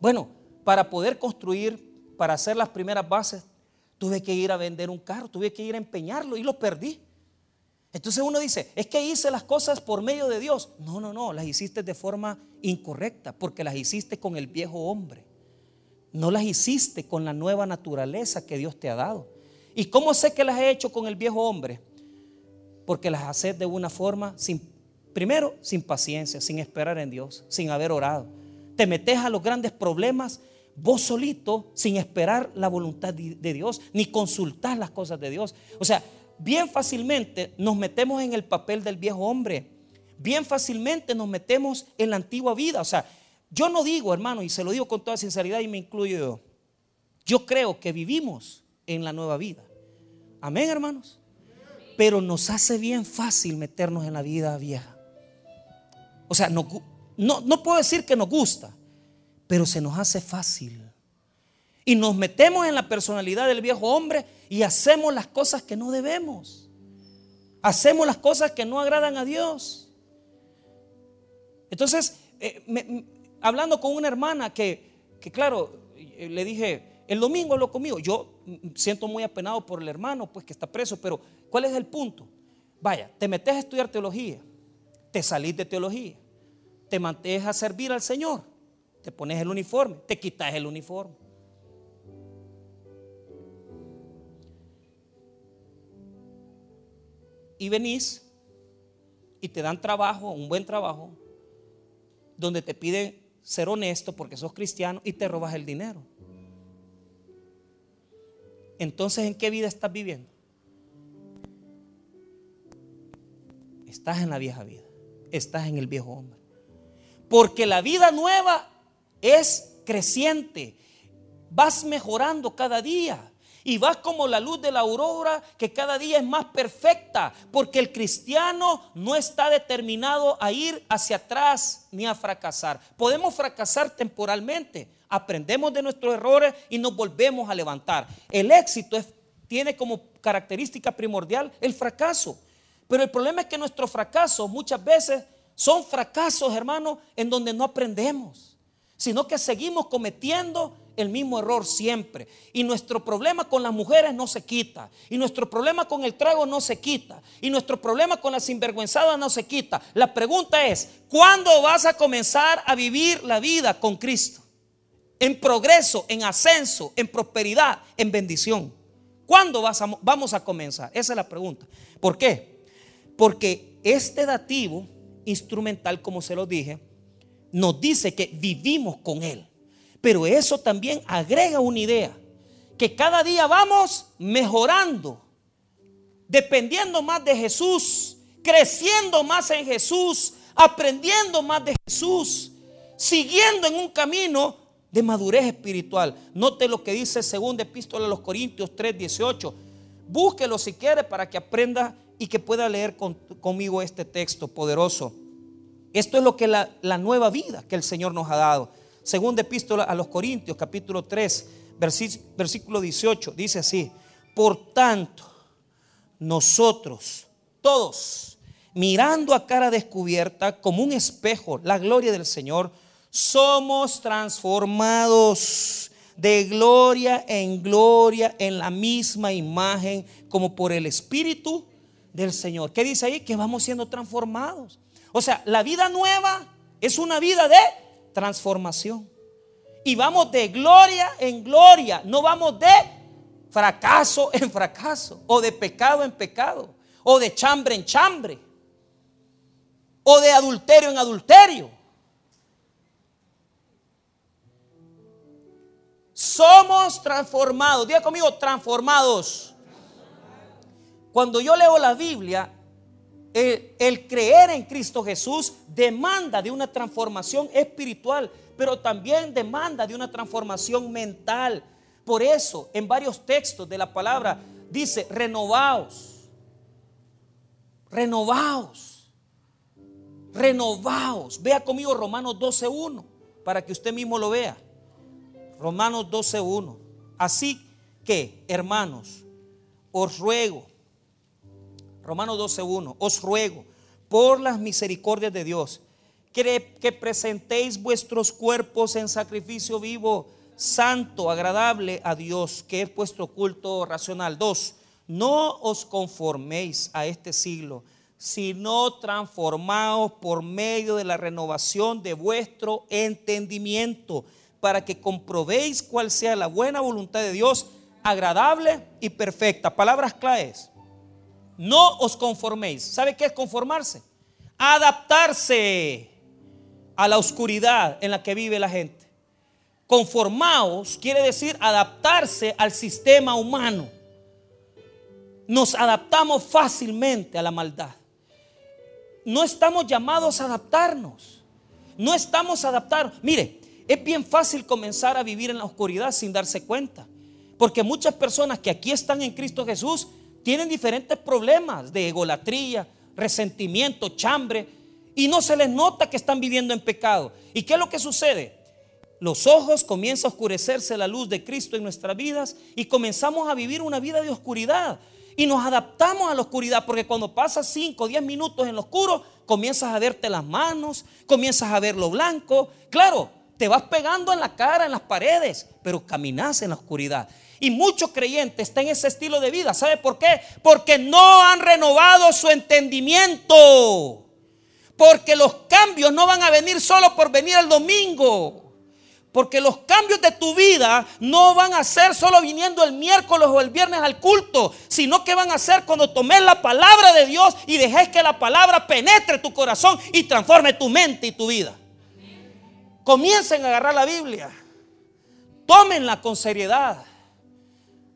Bueno, para poder construir, para hacer las primeras bases, tuve que ir a vender un carro, tuve que ir a empeñarlo y lo perdí. Entonces uno dice, es que hice las cosas por medio de Dios. No, las hiciste de forma incorrecta, porque las hiciste con el viejo hombre. No las hiciste con la nueva naturaleza que Dios te ha dado. ¿Y cómo sé que las he hecho con el viejo hombre? Porque las haces de una forma, sin paciencia, sin esperar en Dios, sin haber orado. Te metes a los grandes problemas vos solito, sin esperar la voluntad de Dios, ni consultar las cosas de Dios. O sea, bien fácilmente nos metemos en el papel del viejo hombre. Bien fácilmente nos metemos en la antigua vida. O sea, yo no digo, hermano, y se lo digo con toda sinceridad y me incluyo yo, yo creo que vivimos en la nueva vida. Amén, hermanos. Pero nos hace bien fácil meternos en la vida vieja. O sea, no puedo decir que nos gusta, pero se nos hace fácil. Y nos metemos en la personalidad del viejo hombre y hacemos las cosas que no debemos. Hacemos las cosas que no agradan a Dios. Entonces, hablando con una hermana que claro, le dije, el domingo habló conmigo. Yo siento muy apenado por el hermano, pues, que está preso, pero ¿cuál es el punto? Vaya, te metes a estudiar teología, te salís de teología, te mantienes a servir al Señor, te pones el uniforme, te quitas el uniforme. Y venís y te dan trabajo, un buen trabajo, donde te piden ser honesto porque sos cristiano y te robas el dinero. Entonces, ¿en qué vida estás viviendo? Estás en la vieja vida, estás en el viejo hombre. Porque la vida nueva es creciente, vas mejorando cada día y vas como la luz de la aurora, que cada día es más perfecta, porque el cristiano no está determinado a ir hacia atrás ni a fracasar. Podemos fracasar temporalmente, aprendemos de nuestros errores y nos volvemos a levantar. El éxito tiene como característica primordial el fracaso, pero el problema es que nuestros fracasos muchas veces son fracasos, hermanos, en donde no aprendemos, sino que seguimos cometiendo el mismo error siempre. Y nuestro problema con las mujeres no se quita, y nuestro problema con el trago no se quita, y nuestro problema con la sinvergüenzada no se quita. La pregunta es, ¿cuándo vas a comenzar a vivir la vida con Cristo? En progreso, en ascenso, en prosperidad, en bendición. ¿Cuándo vamos a comenzar? Esa es la pregunta. ¿Por qué? Porque este dativo instrumental, como se lo dije, nos dice que vivimos con él. Pero eso también agrega una idea, que cada día vamos mejorando, dependiendo más de Jesús, creciendo más en Jesús, aprendiendo más de Jesús, siguiendo en un camino de madurez espiritual. Note lo que dice segunda epístola a los Corintios 3:18. Búsquelo si quiere para que aprenda y que pueda leer conmigo este texto poderoso. Esto es lo que la nueva vida que el Señor nos ha dado. Segunda epístola a los Corintios, capítulo 3, versículo 18, dice así: por tanto, nosotros todos, mirando a cara descubierta como un espejo la gloria del Señor, somos transformados de gloria en gloria en la misma imagen, como por el Espíritu del Señor. ¿Qué dice ahí? Que vamos siendo transformados. O sea, la vida nueva es una vida de transformación, y vamos de gloria en gloria, no vamos de fracaso en fracaso, o de pecado en pecado, o de chambre en chambre, o de adulterio en adulterio. Somos transformados. Diga conmigo, transformados. Cuando yo leo la Biblia, el creer en Cristo Jesús demanda de una transformación espiritual, pero también demanda de una transformación mental. Por eso, en varios textos de la palabra dice: renovaos. Renovaos. Vea conmigo Romanos 12:1 para que usted mismo lo vea. Romanos 12:1. Así que, hermanos, os ruego, Romanos 12:1, os ruego por las misericordias de Dios que presentéis vuestros cuerpos en sacrificio vivo, santo, agradable a Dios, que es vuestro culto racional. 2. No os conforméis a este siglo, sino transformaos por medio de la renovación de vuestro entendimiento, para que comprobéis cuál sea la buena voluntad de Dios, agradable y perfecta. Palabras claves. No os conforméis. ¿Sabe qué es conformarse? Adaptarse a la oscuridad en la que vive la gente. Conformaos quiere decir adaptarse al sistema humano. Nos adaptamos fácilmente a la maldad. No estamos llamados a adaptarnos. No estamos adaptados. Mire, es bien fácil comenzar a vivir en la oscuridad sin darse cuenta, porque muchas personas que aquí están en Cristo Jesús tienen diferentes problemas de egolatría, resentimiento, chambre, y no se les nota que están viviendo en pecado. ¿Y qué es lo que sucede? Los ojos comienza a oscurecerse la luz de Cristo en nuestras vidas y comenzamos a vivir una vida de oscuridad. Y nos adaptamos a la oscuridad, porque cuando pasas 5 o 10 minutos en lo oscuro, comienzas a verte las manos, comienzas a ver lo blanco. Claro, te vas pegando en la cara, en las paredes, pero caminas en la oscuridad. Y muchos creyentes están en ese estilo de vida. ¿Sabe por qué? Porque no han renovado su entendimiento. Porque los cambios no van a venir solo por venir el domingo. Porque los cambios de tu vida no van a ser solo viniendo el miércoles o el viernes al culto, sino que van a ser cuando tomes la palabra de Dios y dejes que la palabra penetre tu corazón y transforme tu mente y tu vida. Comiencen a agarrar la Biblia, tómenla con seriedad,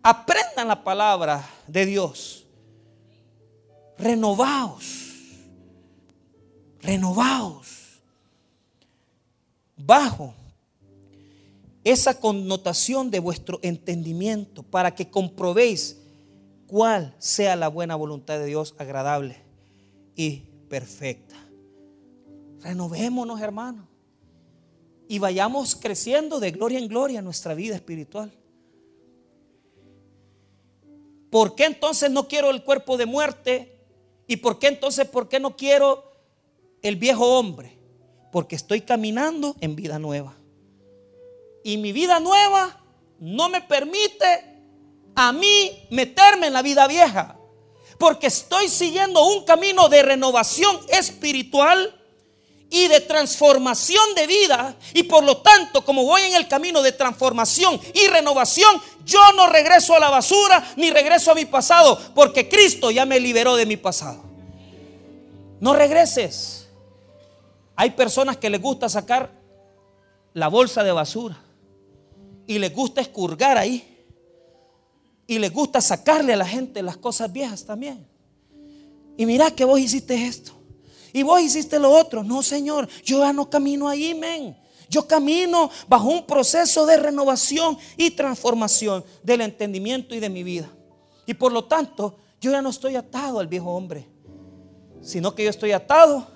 aprendan la palabra de Dios, renovaos bajo esa connotación de vuestro entendimiento, para que comprobéis cuál sea la buena voluntad de Dios, agradable y perfecta. Renovémonos, hermanos, y vayamos creciendo de gloria en gloria en nuestra vida espiritual. ¿Por qué entonces no quiero el cuerpo de muerte? ¿Y por qué no quiero el viejo hombre? Porque estoy caminando en vida nueva. Y mi vida nueva no me permite a mí meterme en la vida vieja, porque estoy siguiendo un camino de renovación espiritual y de transformación de vida. Y por lo tanto, como voy en el camino de transformación y renovación, yo no regreso a la basura ni regreso a mi pasado, porque Cristo ya me liberó de mi pasado. No regreses. Hay personas que les gusta sacar la bolsa de basura y les gusta escurgar ahí, y les gusta sacarle a la gente las cosas viejas también. Y mira que vos hiciste esto y vos hiciste lo otro. No, Señor, yo ya no camino ahí, men. Yo camino bajo un proceso de renovación y transformación del entendimiento y de mi vida. Y por lo tanto, yo ya no estoy atado al viejo hombre, sino que yo estoy atado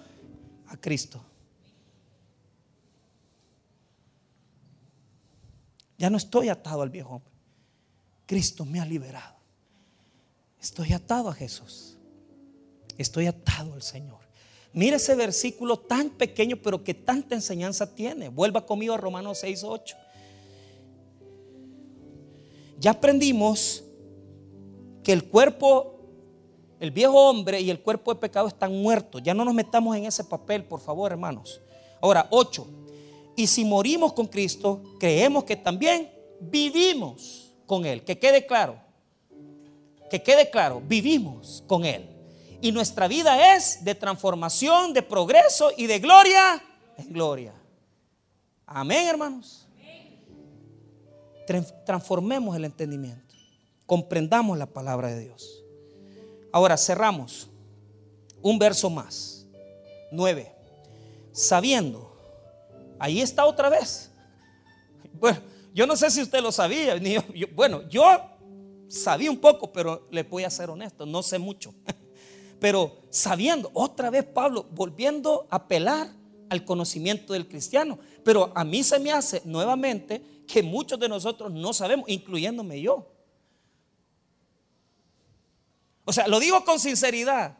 a Cristo. Ya no estoy atado al viejo hombre. Cristo me ha liberado. Estoy atado a Jesús. Estoy atado al Señor. Mire ese versículo tan pequeño, pero que tanta enseñanza tiene. Vuelva conmigo a Romanos 6:8. Ya aprendimos que el cuerpo, el viejo hombre y el cuerpo de pecado están muertos. Ya no nos metamos en ese papel, por favor, hermanos. Ahora, 8. Y si morimos con Cristo, creemos que también vivimos con Él. Que quede claro, vivimos con Él. Y nuestra vida es de transformación, de progreso y de gloria en gloria. Amén, hermanos. Transformemos el entendimiento, comprendamos la palabra de Dios. Ahora cerramos un verso más, 9. Sabiendo. Ahí está otra vez. Bueno, yo no sé si usted lo sabía. Yo sabía un poco, pero le voy a ser honesto, no sé mucho. pero sabiendo, otra vez Pablo volviendo a apelar al conocimiento del cristiano. Pero a mí se me hace nuevamente que muchos de nosotros no sabemos, incluyéndome yo. O sea, lo digo con sinceridad.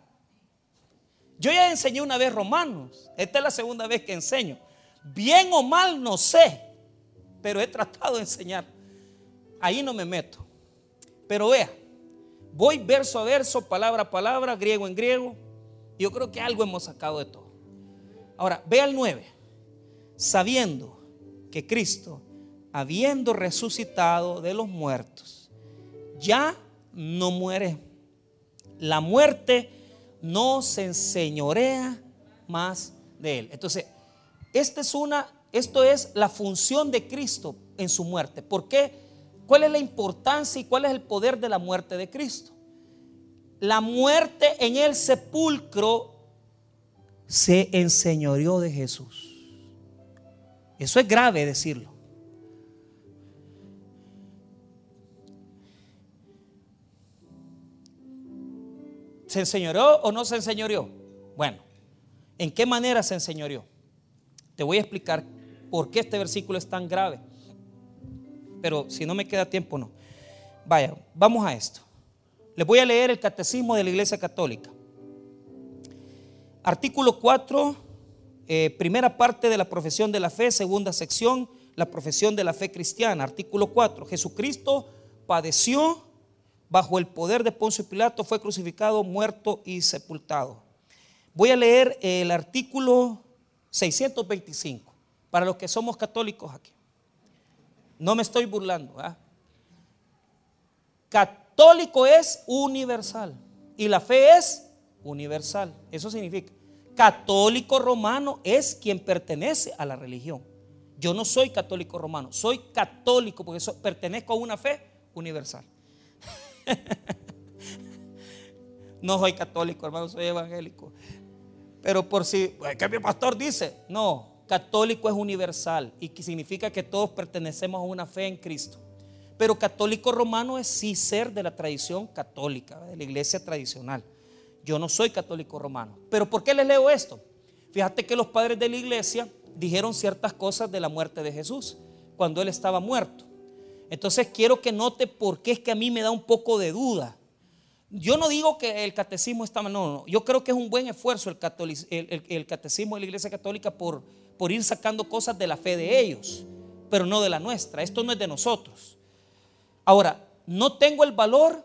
Yo ya enseñé una vez Romanos. Esta es la segunda vez que enseño. Bien o mal no sé, pero he tratado de enseñar. Ahí no me meto. Pero vea, voy verso a verso, palabra a palabra, griego en griego. Yo creo que algo hemos sacado de todo. Ahora, vea el 9. Sabiendo que Cristo, habiendo resucitado de los muertos, ya no muere. La muerte no se enseñorea más de él. Entonces, esto es la función de Cristo en su muerte. ¿Por qué? ¿Cuál es la importancia y cuál es el poder de la muerte de Cristo? La muerte en el sepulcro se enseñoreó de Jesús. Eso es grave decirlo. ¿Se enseñoreó o no se enseñoreó? Bueno, ¿en qué manera se enseñoreó? Te voy a explicar por qué este versículo es tan grave. Pero si no me queda tiempo, no. Vaya, vamos a esto. Les voy a leer el Catecismo de la Iglesia Católica. Artículo 4, primera parte de la Profesión de la Fe, segunda sección, la Profesión de la Fe Cristiana. Artículo 4, Jesucristo padeció bajo el poder de Poncio Pilato, fue crucificado, muerto y sepultado. Voy a leer el artículo 625, para los que somos católicos aquí. No me estoy burlando, ¿eh? Católico es universal y la fe es universal. Eso significa, católico romano es quien pertenece a la religión. Yo no soy católico romano, soy católico porque pertenezco a una fe universal. No soy católico, hermano, soy evangélico. Pero por si, ¿qué mi pastor dice? No, católico es universal y que significa que todos pertenecemos a una fe en Cristo. Pero católico romano es sí ser de la tradición católica, de la iglesia tradicional. Yo no soy católico romano. Pero ¿por qué les leo esto? Fíjate que los padres de la iglesia dijeron ciertas cosas de la muerte de Jesús cuando él estaba muerto. Entonces quiero que note por qué es que a mí me da un poco de duda. Yo no digo que el catecismo está mal, no. Yo creo que es un buen esfuerzo el catecismo de la Iglesia Católica por ir sacando cosas de la fe de ellos, pero no de la nuestra. Esto no es de nosotros. Ahora, no tengo el valor,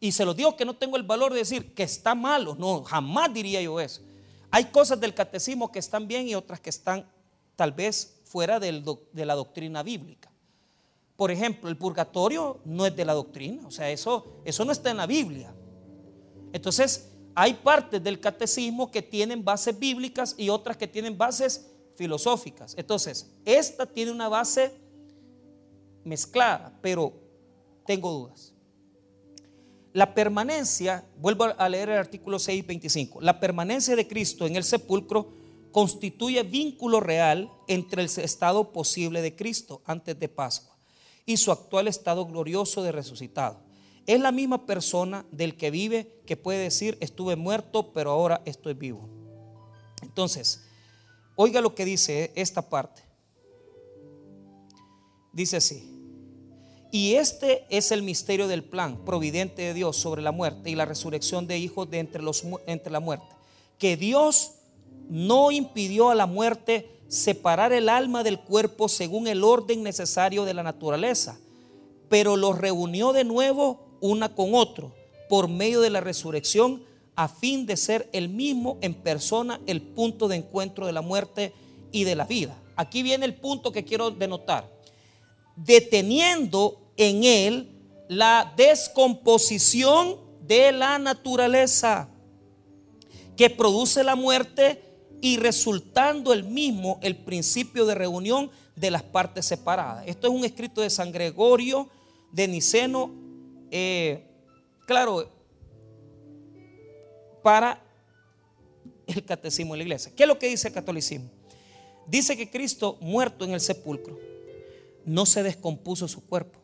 y se los digo que no tengo el valor de decir que está malo. No, jamás diría yo eso. Hay cosas del catecismo que están bien y otras que están tal vez fuera de la doctrina bíblica. Por ejemplo, el purgatorio no es de la doctrina, o sea, eso no está en la Biblia. Entonces, hay partes del catecismo que tienen bases bíblicas y otras que tienen bases filosóficas. Entonces, esta tiene una base mezclada, pero tengo dudas. La permanencia, vuelvo a leer el artículo 625, la permanencia de Cristo en el sepulcro constituye vínculo real entre el estado posible de Cristo antes de Pascua y su actual estado glorioso de resucitado. Es la misma persona del que vive, que puede decir estuve muerto pero ahora estoy vivo. Entonces, oiga lo que dice esta parte. Dice así: y este es el misterio del plan providente de Dios sobre la muerte y la resurrección de hijos de entre la muerte, que Dios no impidió a la muerte separar el alma del cuerpo según el orden necesario de la naturaleza, pero los reunió de nuevo una con otro por medio de la resurrección, a fin de ser el mismo en persona el punto de encuentro de la muerte y de la vida. Aquí viene el punto que quiero denotar: deteniendo en él la descomposición de la naturaleza que produce la muerte y resultando el mismo el principio de reunión de las partes separadas. Esto es un escrito de San Gregorio de Niceno, claro, para el catecismo de la iglesia. ¿Qué es lo que dice el catolicismo? Dice que Cristo, muerto en el sepulcro, no se descompuso su cuerpo.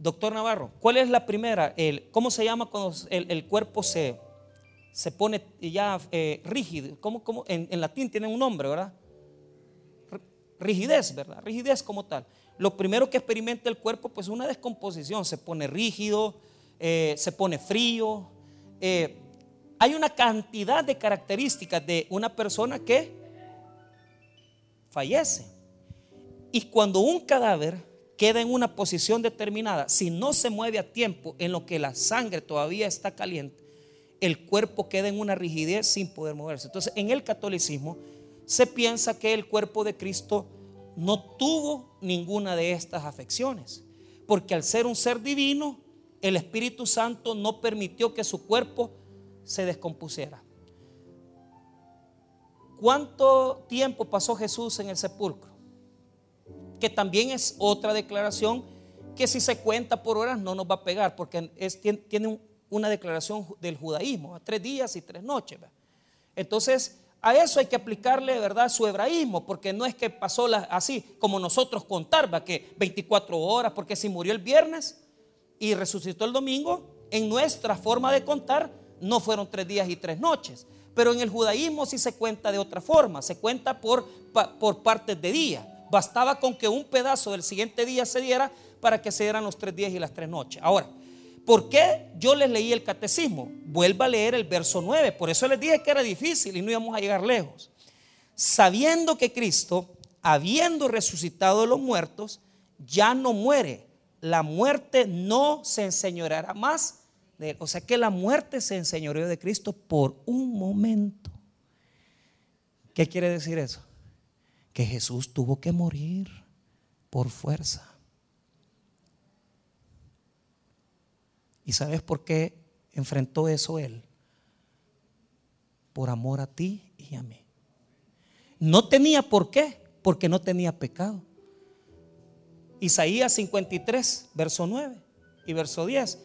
Doctor Navarro, ¿cuál es la primera? ¿Cómo se llama cuando el cuerpo se pone ya rígido? ¿Cómo? En latín tiene un nombre, ¿verdad? Rigidez, ¿verdad? Rigidez como tal. Lo primero que experimenta el cuerpo, pues, es una descomposición. Se pone rígido, se pone frío. Hay una cantidad de características de una persona que fallece. Y cuando un cadáver queda en una posición determinada, si no se mueve a tiempo en lo que la sangre todavía está caliente, el cuerpo queda en una rigidez sin poder moverse. Entonces, en el catolicismo se piensa que el cuerpo de Cristo no tuvo ninguna de estas afecciones, porque al ser un ser divino, el Espíritu Santo no permitió que su cuerpo se descompusiera. ¿Cuánto tiempo pasó Jesús en el sepulcro? Que también es otra declaración que, si se cuenta por horas, no nos va a pegar, porque tiene una declaración del judaísmo, a 3 días y 3 noches. ¿Verdad? Entonces, a eso hay que aplicarle, ¿verdad?, su hebraísmo, porque no es que pasó así como nosotros contar, ¿verdad?, que 24 horas, porque si murió el viernes y resucitó el domingo, en nuestra forma de contar no fueron 3 días y 3 noches. Pero en el judaísmo sí se cuenta de otra forma, se cuenta por partes de día. Bastaba con que un pedazo del siguiente día se diera para que se dieran los 3 días y las 3 noches. Ahora, ¿por qué yo les leí el catecismo? Vuelva a leer el verso 9. Por eso les dije que era difícil y no íbamos a llegar lejos. Sabiendo que Cristo, habiendo resucitado de los muertos, ya no muere. La muerte no se enseñoreará más de él. O sea que la muerte se enseñoreó de Cristo por un momento. ¿Qué quiere decir eso? Que Jesús tuvo que morir por fuerza. ¿Y sabes por qué enfrentó eso él? Por amor a ti y a mí. No tenía por qué, porque no tenía pecado. Isaías 53, verso 9 y verso 10.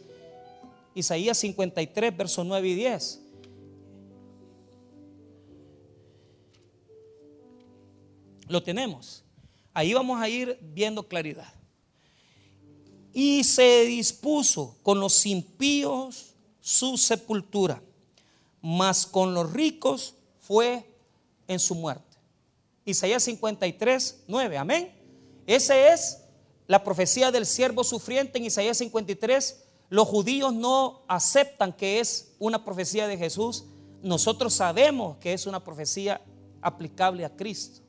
Isaías 53, verso 9 y 10. Lo tenemos. Ahí vamos a ir viendo claridad. Y se dispuso con los impíos su sepultura, mas con los ricos fue en su muerte. Isaías 53, 9. Amén. Esa es la profecía del siervo sufriente en Isaías 53. Los judíos no aceptan que es una profecía de Jesús. Nosotros sabemos que es una profecía aplicable a Cristo,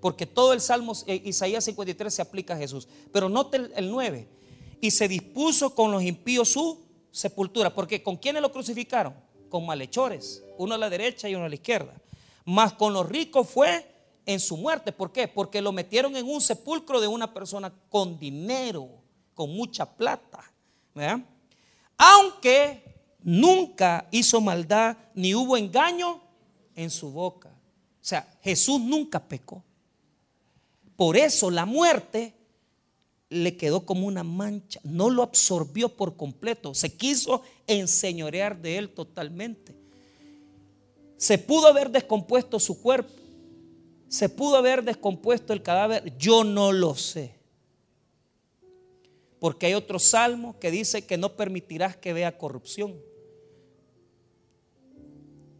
porque todo el Salmo, Isaías 53, se aplica a Jesús. Pero note el 9. Y se dispuso con los impíos su sepultura. Porque ¿con quiénes lo crucificaron? Con malhechores, uno a la derecha y uno a la izquierda. Mas con los ricos fue en su muerte. ¿Por qué? Porque lo metieron en un sepulcro de una persona con dinero, con mucha plata, ¿verdad? Aunque nunca hizo maldad, ni hubo engaño en su boca. O sea, Jesús nunca pecó. Por eso la muerte le quedó como una mancha, no lo absorbió por completo, se quiso enseñorear de él totalmente. Se pudo haber descompuesto su cuerpo, se pudo haber descompuesto el cadáver, yo no lo sé. Porque hay otro salmo que dice que no permitirás que vea corrupción.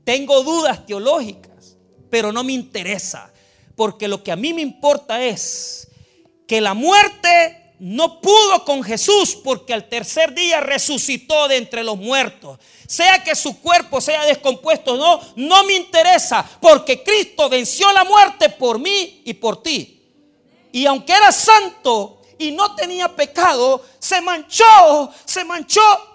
Tengo dudas teológicas, pero no me interesa. Porque lo que a mí me importa es que la muerte no pudo con Jesús, porque al tercer día resucitó de entre los muertos. Sea que su cuerpo sea descompuesto o no, no me interesa, porque Cristo venció la muerte por mí y por ti. Y aunque era santo y no tenía pecado, se manchó,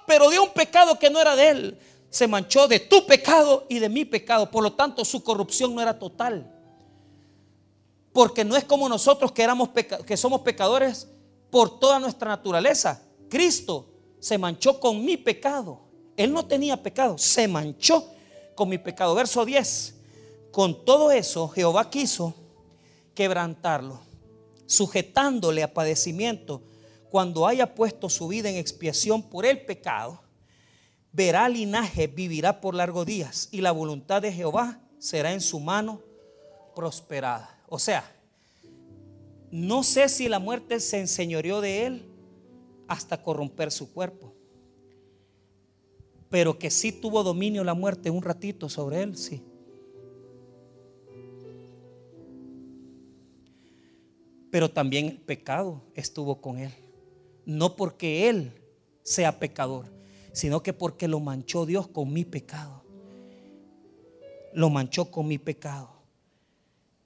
pero de un pecado que no era de él. Se manchó de tu pecado y de mi pecado. Por lo tanto, su corrupción no era total. Porque no es como nosotros que somos pecadores por toda nuestra naturaleza. Cristo se manchó con mi pecado. Él no tenía pecado, se manchó con mi pecado. Verso 10. Con todo eso Jehová quiso quebrantarlo, sujetándole a padecimiento. Cuando haya puesto su vida en expiación por el pecado, verá linaje, vivirá por largos días, y la voluntad de Jehová será en su mano prosperada. O sea, no sé si la muerte se enseñoreó de él hasta corromper su cuerpo. Pero que sí tuvo dominio la muerte un ratito sobre él, sí. Pero también el pecado estuvo con él. No porque él sea pecador, sino que porque lo manchó Dios con mi pecado. Lo manchó con mi pecado.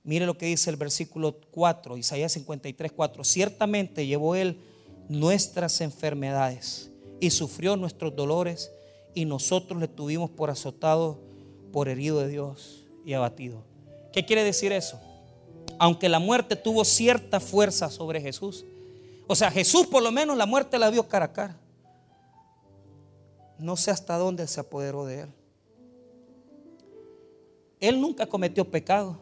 Mire lo que dice el versículo 4, Isaías 53:4. Ciertamente llevó él nuestras enfermedades y sufrió nuestros dolores, y nosotros le tuvimos por azotado, por herido de Dios y abatido. ¿Qué quiere decir eso? Aunque la muerte tuvo cierta fuerza sobre Jesús, o sea, Jesús por lo menos la muerte la vio cara a cara. No sé hasta dónde se apoderó de él. Él nunca cometió pecado,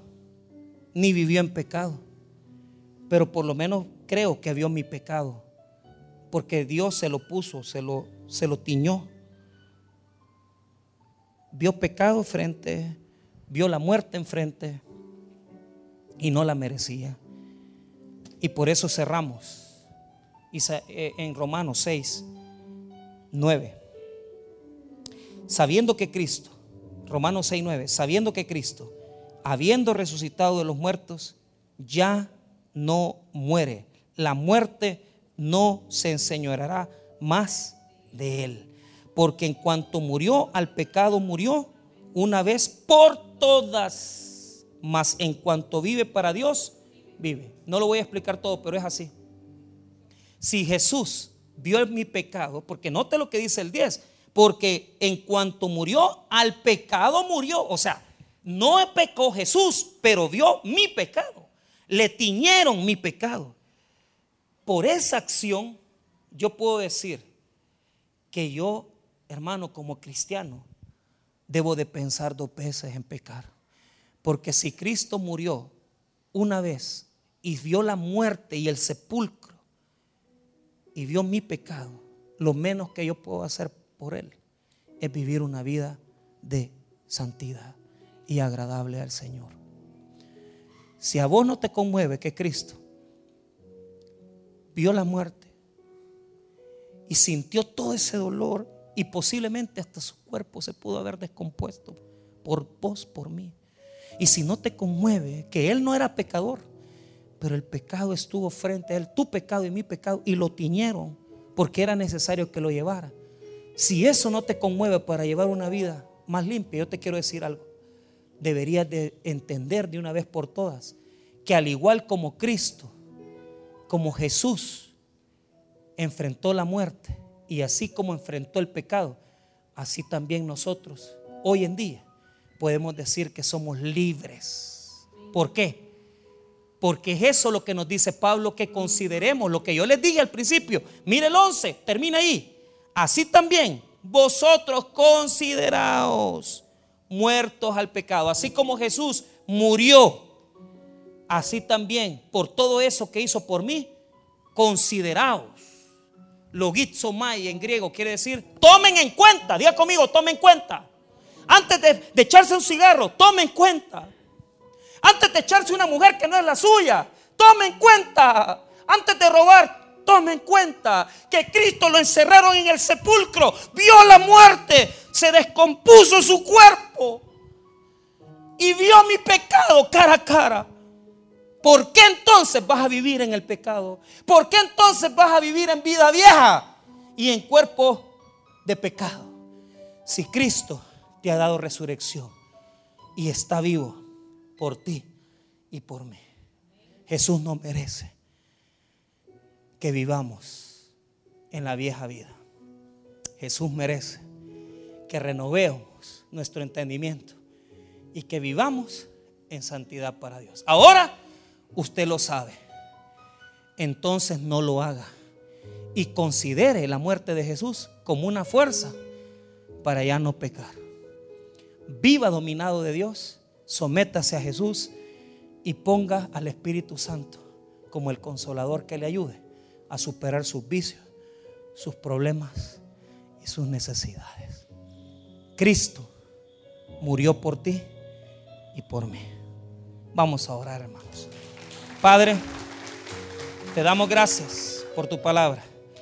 ni vivió en pecado, pero por lo menos creo que vio mi pecado, porque Dios se lo puso, se lo tiñó. Vio pecado enfrente, vio la muerte enfrente, y no la merecía. Y por eso cerramos en Romanos 6:9. Sabiendo que Cristo, Romanos 6:9, sabiendo que Cristo, habiendo resucitado de los muertos, ya no muere. La muerte no se enseñoreará más de él, porque en cuanto murió al pecado, murió una vez por todas. Mas en cuanto vive para Dios, vive. No lo voy a explicar todo, pero es así. Si Jesús vio mi pecado, porque note lo que dice el 10, porque en cuanto murió al pecado murió. O sea, no pecó Jesús, pero vio mi pecado. Le tiñeron mi pecado. Por esa acción yo puedo decir que yo, hermano, como cristiano, debo de pensar dos veces en pecar. Porque si Cristo murió una vez y vio la muerte y el sepulcro y vio mi pecado, lo menos que yo puedo hacer por él es vivir una vida de santidad y agradable al Señor. Si a vos no te conmueve que Cristo vio la muerte y sintió todo ese dolor, y posiblemente hasta su cuerpo se pudo haber descompuesto por vos, por mí, y si no te conmueve que él no era pecador, pero el pecado estuvo frente a él, tu pecado y mi pecado, y lo tiñeron porque era necesario que lo llevara. Si eso no te conmueve para llevar una vida más limpia, yo te quiero decir algo. Deberías de entender de una vez por todas que al igual como Cristo, como Jesús enfrentó la muerte, y así como enfrentó el pecado, así también nosotros hoy en día podemos decir que somos libres. ¿Por qué? Porque es eso lo que nos dice Pablo, que consideremos lo que yo les dije al principio. Mire el 11, termina ahí. Así también vosotros consideraos muertos al pecado. Así como Jesús murió, así también por todo eso que hizo por mí, consideraos. Logizomai en griego quiere decir tomen en cuenta. Diga conmigo, tomen en cuenta. Antes de echarse un cigarro, tome en cuenta. Antes de echarse una mujer que no es la suya, tome en cuenta. Antes de robar, tome en cuenta que Cristo lo encerraron en el sepulcro, vio la muerte, se descompuso su cuerpo y vio mi pecado cara a cara. ¿Por qué entonces vas a vivir en el pecado? ¿Por qué entonces vas a vivir en vida vieja y en cuerpo de pecado? Si Cristo te ha dado resurrección y está vivo por ti y por mí. Jesús no merece que vivamos en la vieja vida. Jesús merece que renovemos nuestro entendimiento y que vivamos en santidad para Dios. Ahora usted lo sabe, entonces no lo haga y considere la muerte de Jesús como una fuerza para ya no pecar. Viva dominado de Dios, sométase a Jesús y ponga al Espíritu Santo como el consolador que le ayude a superar sus vicios, sus problemas y sus necesidades. Cristo murió por ti y por mí. Vamos a orar, hermanos. Padre, te damos gracias por tu palabra.